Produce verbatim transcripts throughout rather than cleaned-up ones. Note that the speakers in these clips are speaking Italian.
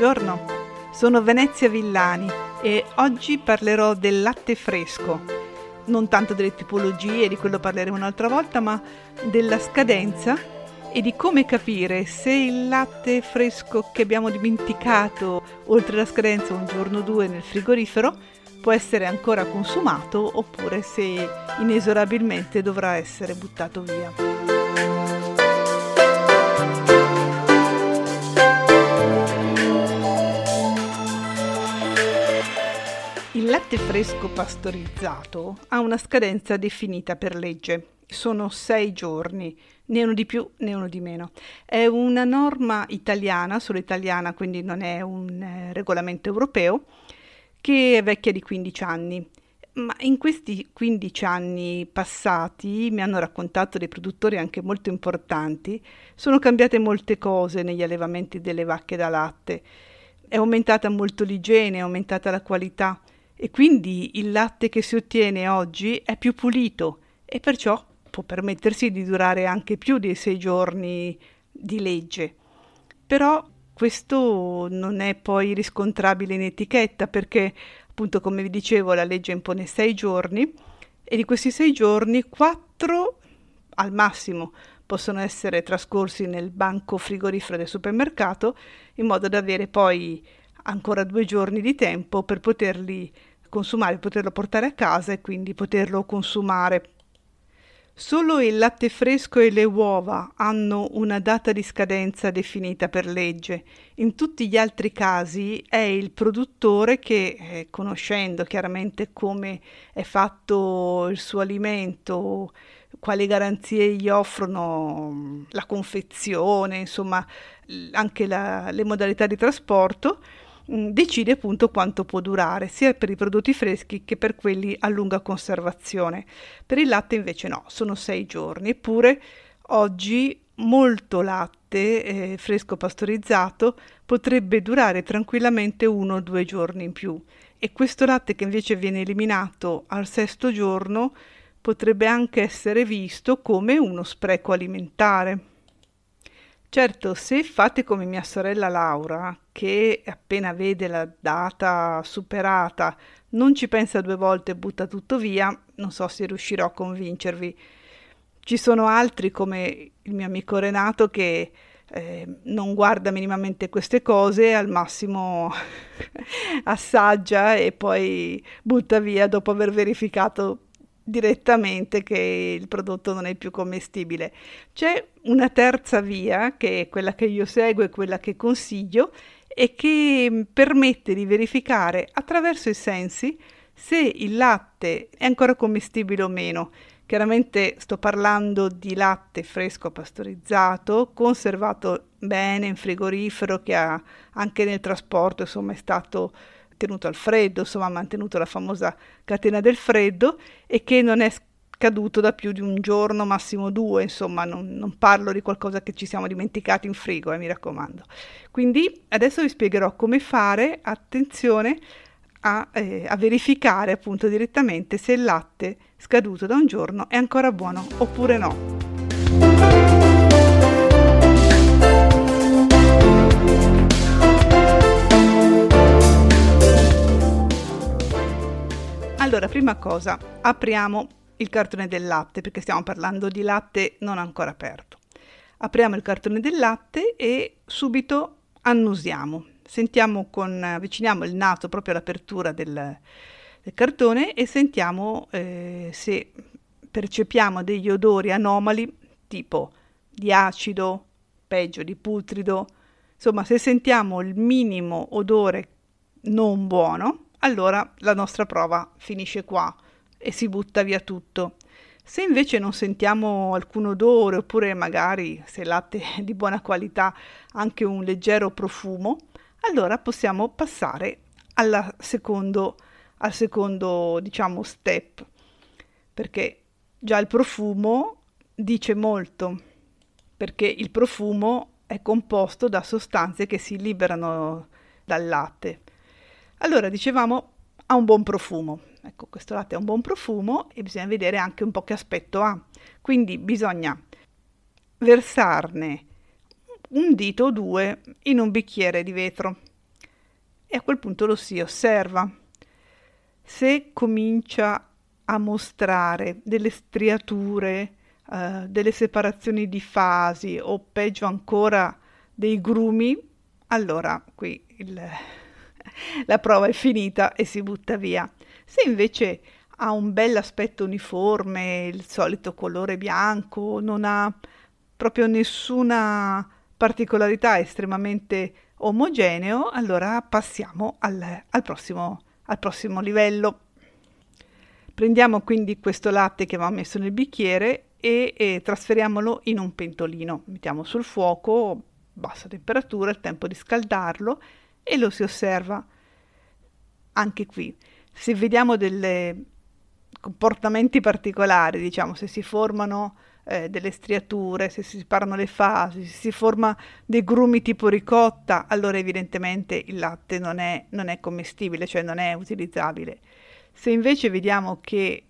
Buongiorno, sono Venezia Villani e oggi parlerò del latte fresco, non tanto delle tipologie, di quello parleremo un'altra volta, ma della scadenza e di come capire se il latte fresco che abbiamo dimenticato oltre la scadenza un giorno o due nel frigorifero può essere ancora consumato oppure se inesorabilmente dovrà essere buttato via. Il latte fresco pastorizzato ha una scadenza definita per legge, sono sei giorni, né uno di più né uno di meno. È una norma italiana, solo italiana, quindi non è un eh, regolamento europeo, che è vecchia di quindici anni. Ma in questi quindici anni passati, mi hanno raccontato dei produttori anche molto importanti, sono cambiate molte cose negli allevamenti delle vacche da latte. È aumentata molto l'igiene, è aumentata la qualità. E quindi il latte che si ottiene oggi è più pulito e perciò può permettersi di durare anche più dei sei giorni di legge. Però questo non è poi riscontrabile in etichetta perché, appunto, come vi dicevo, la legge impone sei giorni e di questi sei giorni quattro al massimo possono essere trascorsi nel banco frigorifero del supermercato in modo da avere poi ancora due giorni di tempo per poterli consumare, poterlo portare a casa e quindi poterlo consumare. Solo il latte fresco e le uova hanno una data di scadenza definita per legge. In tutti gli altri casi è il produttore che, eh, conoscendo chiaramente come è fatto il suo alimento, quali garanzie gli offrono la confezione, insomma anche la, le modalità di trasporto, decide appunto quanto può durare sia per i prodotti freschi che per quelli a lunga conservazione. Per il latte invece no, sono sei giorni, eppure oggi molto latte eh, fresco pastorizzato potrebbe durare tranquillamente uno o due giorni in più e questo latte che invece viene eliminato al sesto giorno potrebbe anche essere visto come uno spreco alimentare. Certo, se fate come mia sorella Laura, che appena vede la data superata non ci pensa due volte e butta tutto via, non so se riuscirò a convincervi. Ci sono altri come il mio amico Renato che eh, non guarda minimamente queste cose, al massimo assaggia e poi butta via dopo aver verificato direttamente che il prodotto non è più commestibile. C'è una terza via, che è quella che io seguo e quella che consiglio, e che permette di verificare attraverso i sensi se il latte è ancora commestibile o meno. Chiaramente sto parlando di latte fresco pastorizzato, conservato bene in frigorifero, che ha anche nel trasporto, insomma, è stato tenuto al freddo, insomma ha mantenuto la famosa catena del freddo e che non è scaduto da più di un giorno, massimo due, insomma non, non parlo di qualcosa che ci siamo dimenticati in frigo, eh, mi raccomando. Quindi adesso vi spiegherò come fare attenzione a, eh, a verificare appunto direttamente se il latte scaduto da un giorno è ancora buono oppure no. Allora, prima cosa, apriamo il cartone del latte, perché stiamo parlando di latte non ancora aperto. Apriamo il cartone del latte e subito annusiamo. Sentiamo con, avviciniamo il naso proprio all'apertura del, del cartone e sentiamo eh, se percepiamo degli odori anomali, tipo di acido, peggio di putrido. Insomma, se sentiamo il minimo odore non buono, allora la nostra prova finisce qua e si butta via tutto. Se invece non sentiamo alcun odore, oppure magari se il latte è di buona qualità anche un leggero profumo, allora possiamo passare alla secondo, al secondo diciamo step, perché già il profumo dice molto, perché il profumo è composto da sostanze che si liberano dal latte. Allora, dicevamo, ha un buon profumo. Ecco, questo latte ha un buon profumo e bisogna vedere anche un po' che aspetto ha. Quindi bisogna versarne un dito o due in un bicchiere di vetro. e a quel punto lo si osserva. Se comincia a mostrare delle striature, eh, delle separazioni di fasi o peggio ancora dei grumi, allora qui il, la prova è finita e si butta via. Se invece ha un bel aspetto uniforme, il solito colore bianco, non ha proprio nessuna particolarità, è estremamente omogeneo, allora passiamo al, al, prossimo, al prossimo livello. Prendiamo quindi questo latte che avevamo messo nel bicchiere e, e trasferiamolo in un pentolino. Mettiamo sul fuoco a bassa temperatura, il tempo di scaldarlo, e lo si osserva anche qui. Se vediamo dei comportamenti particolari, diciamo se si formano eh, delle striature, se si separano le fasi, se si forma dei grumi tipo ricotta, allora evidentemente il latte non è, non è commestibile, cioè non è utilizzabile. Se invece vediamo che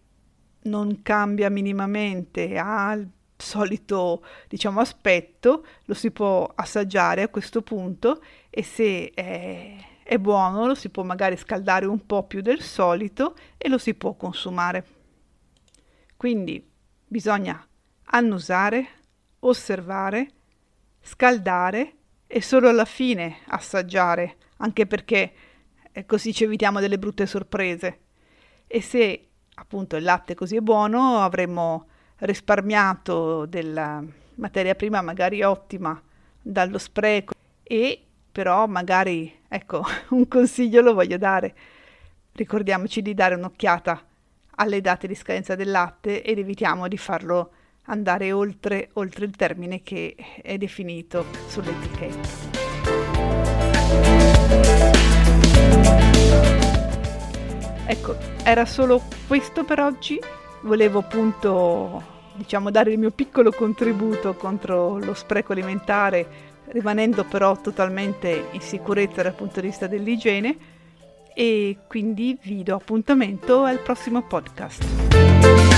non cambia minimamente, ha il solito diciamo, aspetto, lo si può assaggiare a questo punto e se è... è buono, lo si può magari scaldare un po' più del solito e lo si può consumare. Quindi bisogna annusare, osservare, scaldare e solo alla fine assaggiare, anche perché eh, così ci evitiamo delle brutte sorprese. E se appunto il latte così è buono, avremo risparmiato della materia prima magari ottima dallo spreco e però magari, ecco, un consiglio lo voglio dare. Ricordiamoci di dare un'occhiata alle date di scadenza del latte ed evitiamo di farlo andare oltre, oltre il termine che è definito sull'etichetta. Ecco, era solo questo per oggi. Volevo appunto, diciamo, dare il mio piccolo contributo contro lo spreco alimentare, rimanendo però totalmente in sicurezza dal punto di vista dell'igiene, e quindi vi do appuntamento al prossimo podcast.